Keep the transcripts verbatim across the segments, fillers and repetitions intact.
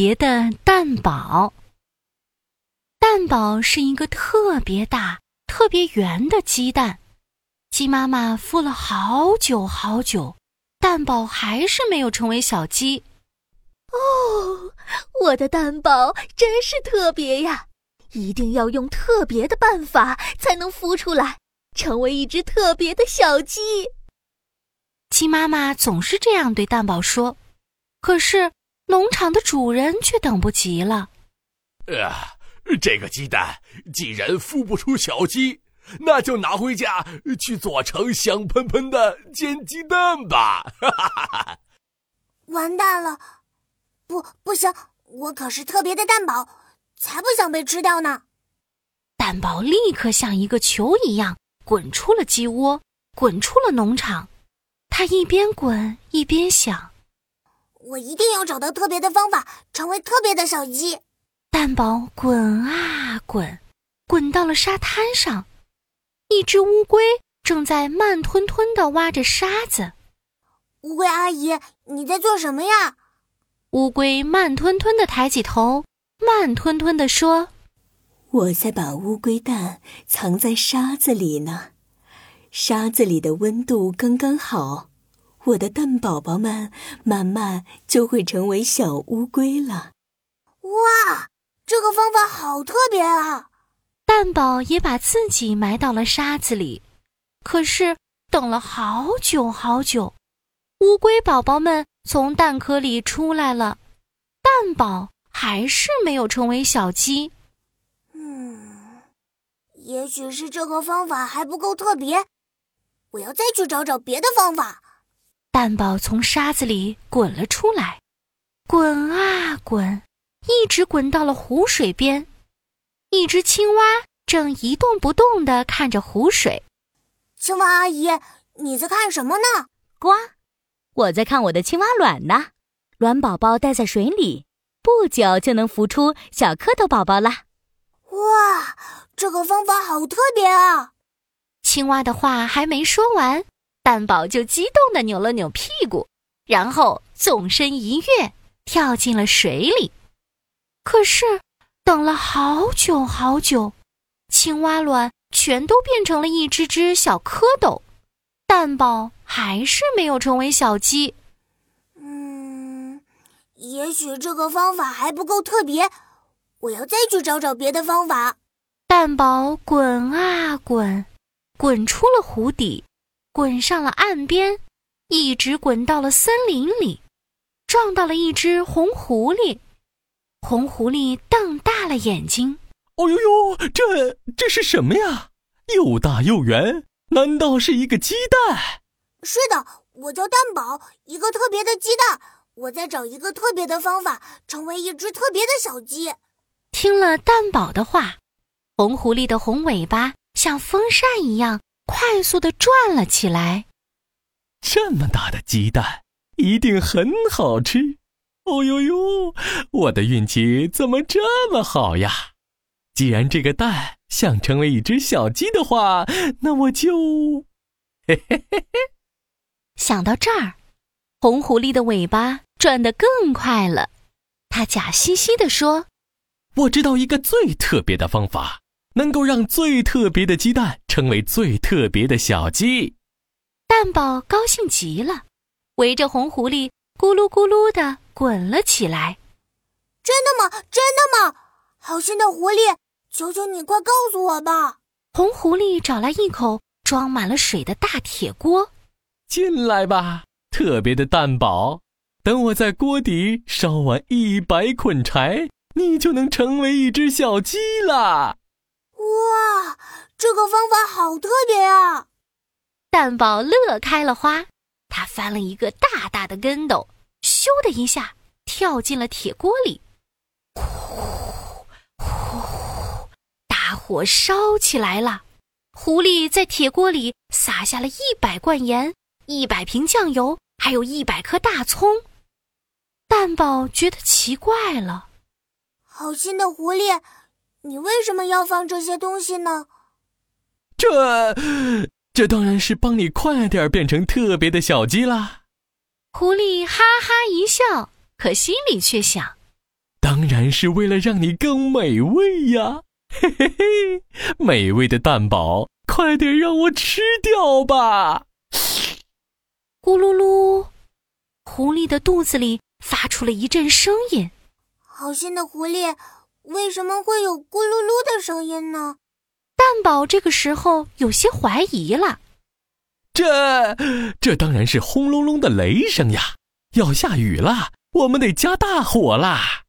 别的蛋堡。蛋堡是一个特别大、特别圆的鸡蛋，鸡妈妈孵了好久好久，蛋堡还是没有成为小鸡。哦，我的蛋堡真是特别呀，一定要用特别的办法才能孵出来，成为一只特别的小鸡。鸡妈妈总是这样对蛋堡说，可是农场的主人却等不及了。啊，这个鸡蛋既然孵不出小鸡，那就拿回家去做成香喷喷的煎鸡蛋吧。完蛋了，不不行，我可是特别的蛋堡，才不想被吃掉呢。蛋堡立刻像一个球一样滚出了鸡窝，滚出了农场。他一边滚一边想，我一定要找到特别的方法，成为特别的小鸡。蛋堡滚啊滚，滚到了沙滩上，一只乌龟正在慢吞吞地挖着沙子。乌龟阿姨，你在做什么呀？乌龟慢吞吞地抬起头，慢吞吞地说，我在把乌龟蛋藏在沙子里呢，沙子里的温度刚刚好，我的蛋宝宝们慢慢就会成为小乌龟了。哇，这个方法好特别啊！蛋宝也把自己埋到了沙子里，可是等了好久好久，乌龟宝宝们从蛋壳里出来了，蛋宝还是没有成为小鸡。嗯，也许是这个方法还不够特别，我要再去找找别的方法。蛋宝从沙子里滚了出来，滚啊滚，一直滚到了湖水边。一只青蛙正一动不动地看着湖水。青蛙阿姨，你在看什么呢？呱，我在看我的青蛙卵呢，卵宝宝待在水里，不久就能孵出小蝌蚪宝宝了。哇，这个方法好特别啊！青蛙的话还没说完，蛋堡就激动地扭了扭屁股，然后纵身一跃，跳进了水里。可是等了好久好久，青蛙卵全都变成了一只只小蝌蚪，蛋堡还是没有成为小鸡。嗯，也许这个方法还不够特别，我要再去找找别的方法。蛋堡滚啊滚，滚出了湖底，滚上了岸边，一直滚到了森林里，撞到了一只红狐狸。红狐狸瞪大了眼睛，哦呦呦，这这是什么呀？又大又圆，难道是一个鸡蛋？是的，我叫蛋堡，一个特别的鸡蛋，我在找一个特别的方法，成为一只特别的小鸡。听了蛋堡的话，红狐狸的红尾巴像风扇一样快速地转了起来。这么大的鸡蛋，一定很好吃。哦呦呦，我的运气怎么这么好呀？既然这个蛋想成为一只小鸡的话，那我就……嘿嘿嘿嘿。想到这儿，红狐狸的尾巴转得更快了。它假嘻嘻地说：“我知道一个最特别的方法，能够让最特别的鸡蛋成为最特别的小鸡。”蛋堡高兴极了，围着红狐狸咕噜咕噜地滚了起来。真的吗？真的吗？好心的狐狸，求求你快告诉我吧。红狐狸找来一口装满了水的大铁锅。进来吧，特别的蛋堡，等我在锅底烧完一百捆柴，你就能成为一只小鸡啦。哇，这个方法好特别啊！蛋堡乐开了花，他翻了一个大大的跟斗，咻的一下跳进了铁锅里。呼呼，大火烧起来了，狐狸在铁锅里撒下了一百罐盐，一百瓶酱油，还有一百颗大葱。蛋堡觉得奇怪了，好心的狐狸，你为什么要放这些东西呢？这这当然是帮你快点变成特别的小鸡啦。狐狸哈哈一笑，可心里却想，当然是为了让你更美味呀！嘿嘿嘿，美味的蛋堡，快点让我吃掉吧！咕噜噜，狐狸的肚子里发出了一阵声音。好心的狐狸，为什么会有咕噜噜的声音呢？蛋堡这个时候有些怀疑了。这，这当然是轰隆隆的雷声呀！要下雨了，我们得加大火啦！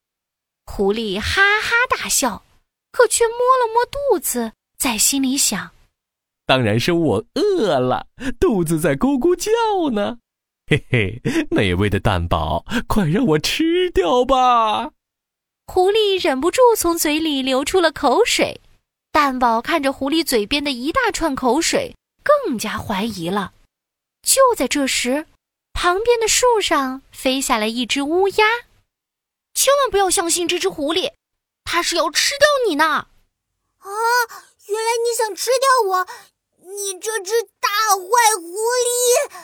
狐狸哈哈大笑，可却摸了摸肚子，在心里想：当然是我饿了，肚子在咕咕叫呢。嘿嘿，美味的蛋堡，快让我吃掉吧！狐狸忍不住从嘴里流出了口水。蛋堡看着狐狸嘴边的一大串口水，更加怀疑了。就在这时，旁边的树上飞下来一只乌鸦。千万不要相信这只狐狸，它是要吃掉你呢！啊，原来你想吃掉我，你这只大坏狐狸！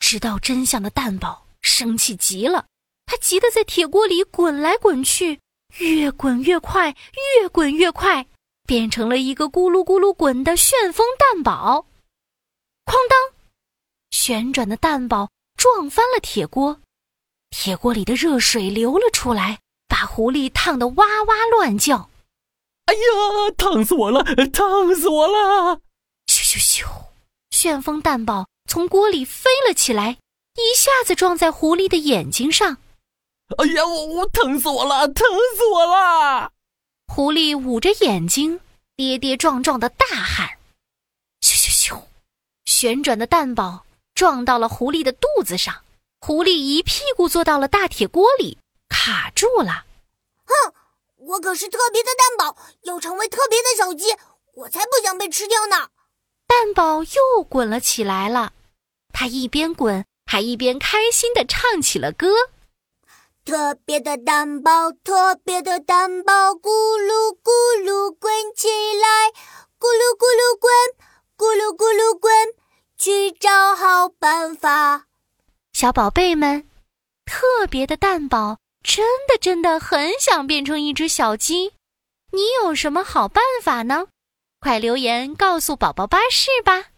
知道真相的蛋堡生气极了，他急得在铁锅里滚来滚去，越滚越快，越滚越快，变成了一个咕噜咕噜滚的旋风蛋堡。哐当，旋转的蛋堡撞翻了铁锅，铁锅里的热水流了出来，把狐狸烫得哇哇乱叫。哎呀，烫死我了，烫死我了！咻咻咻，旋风蛋堡从锅里飞了起来，一下子撞在狐狸的眼睛上。哎呀，我我疼死我了，疼死我了！狐狸捂着眼睛，跌跌撞撞的大喊。咻咻咻，旋转的蛋堡撞到了狐狸的肚子上。狐狸一屁股坐到了大铁锅里，卡住了。哼，我可是特别的蛋堡，要成为特别的小鸡，我才不想被吃掉呢！蛋堡又滚了起来了，他一边滚，还一边开心地唱起了歌。特别的蛋堡，特别的蛋堡，咕噜咕噜滚起来，咕噜咕噜滚，咕噜咕噜滚，去找好办法。小宝贝们，特别的蛋堡真的真的很想变成一只小鸡，你有什么好办法呢？快留言告诉宝宝巴士吧。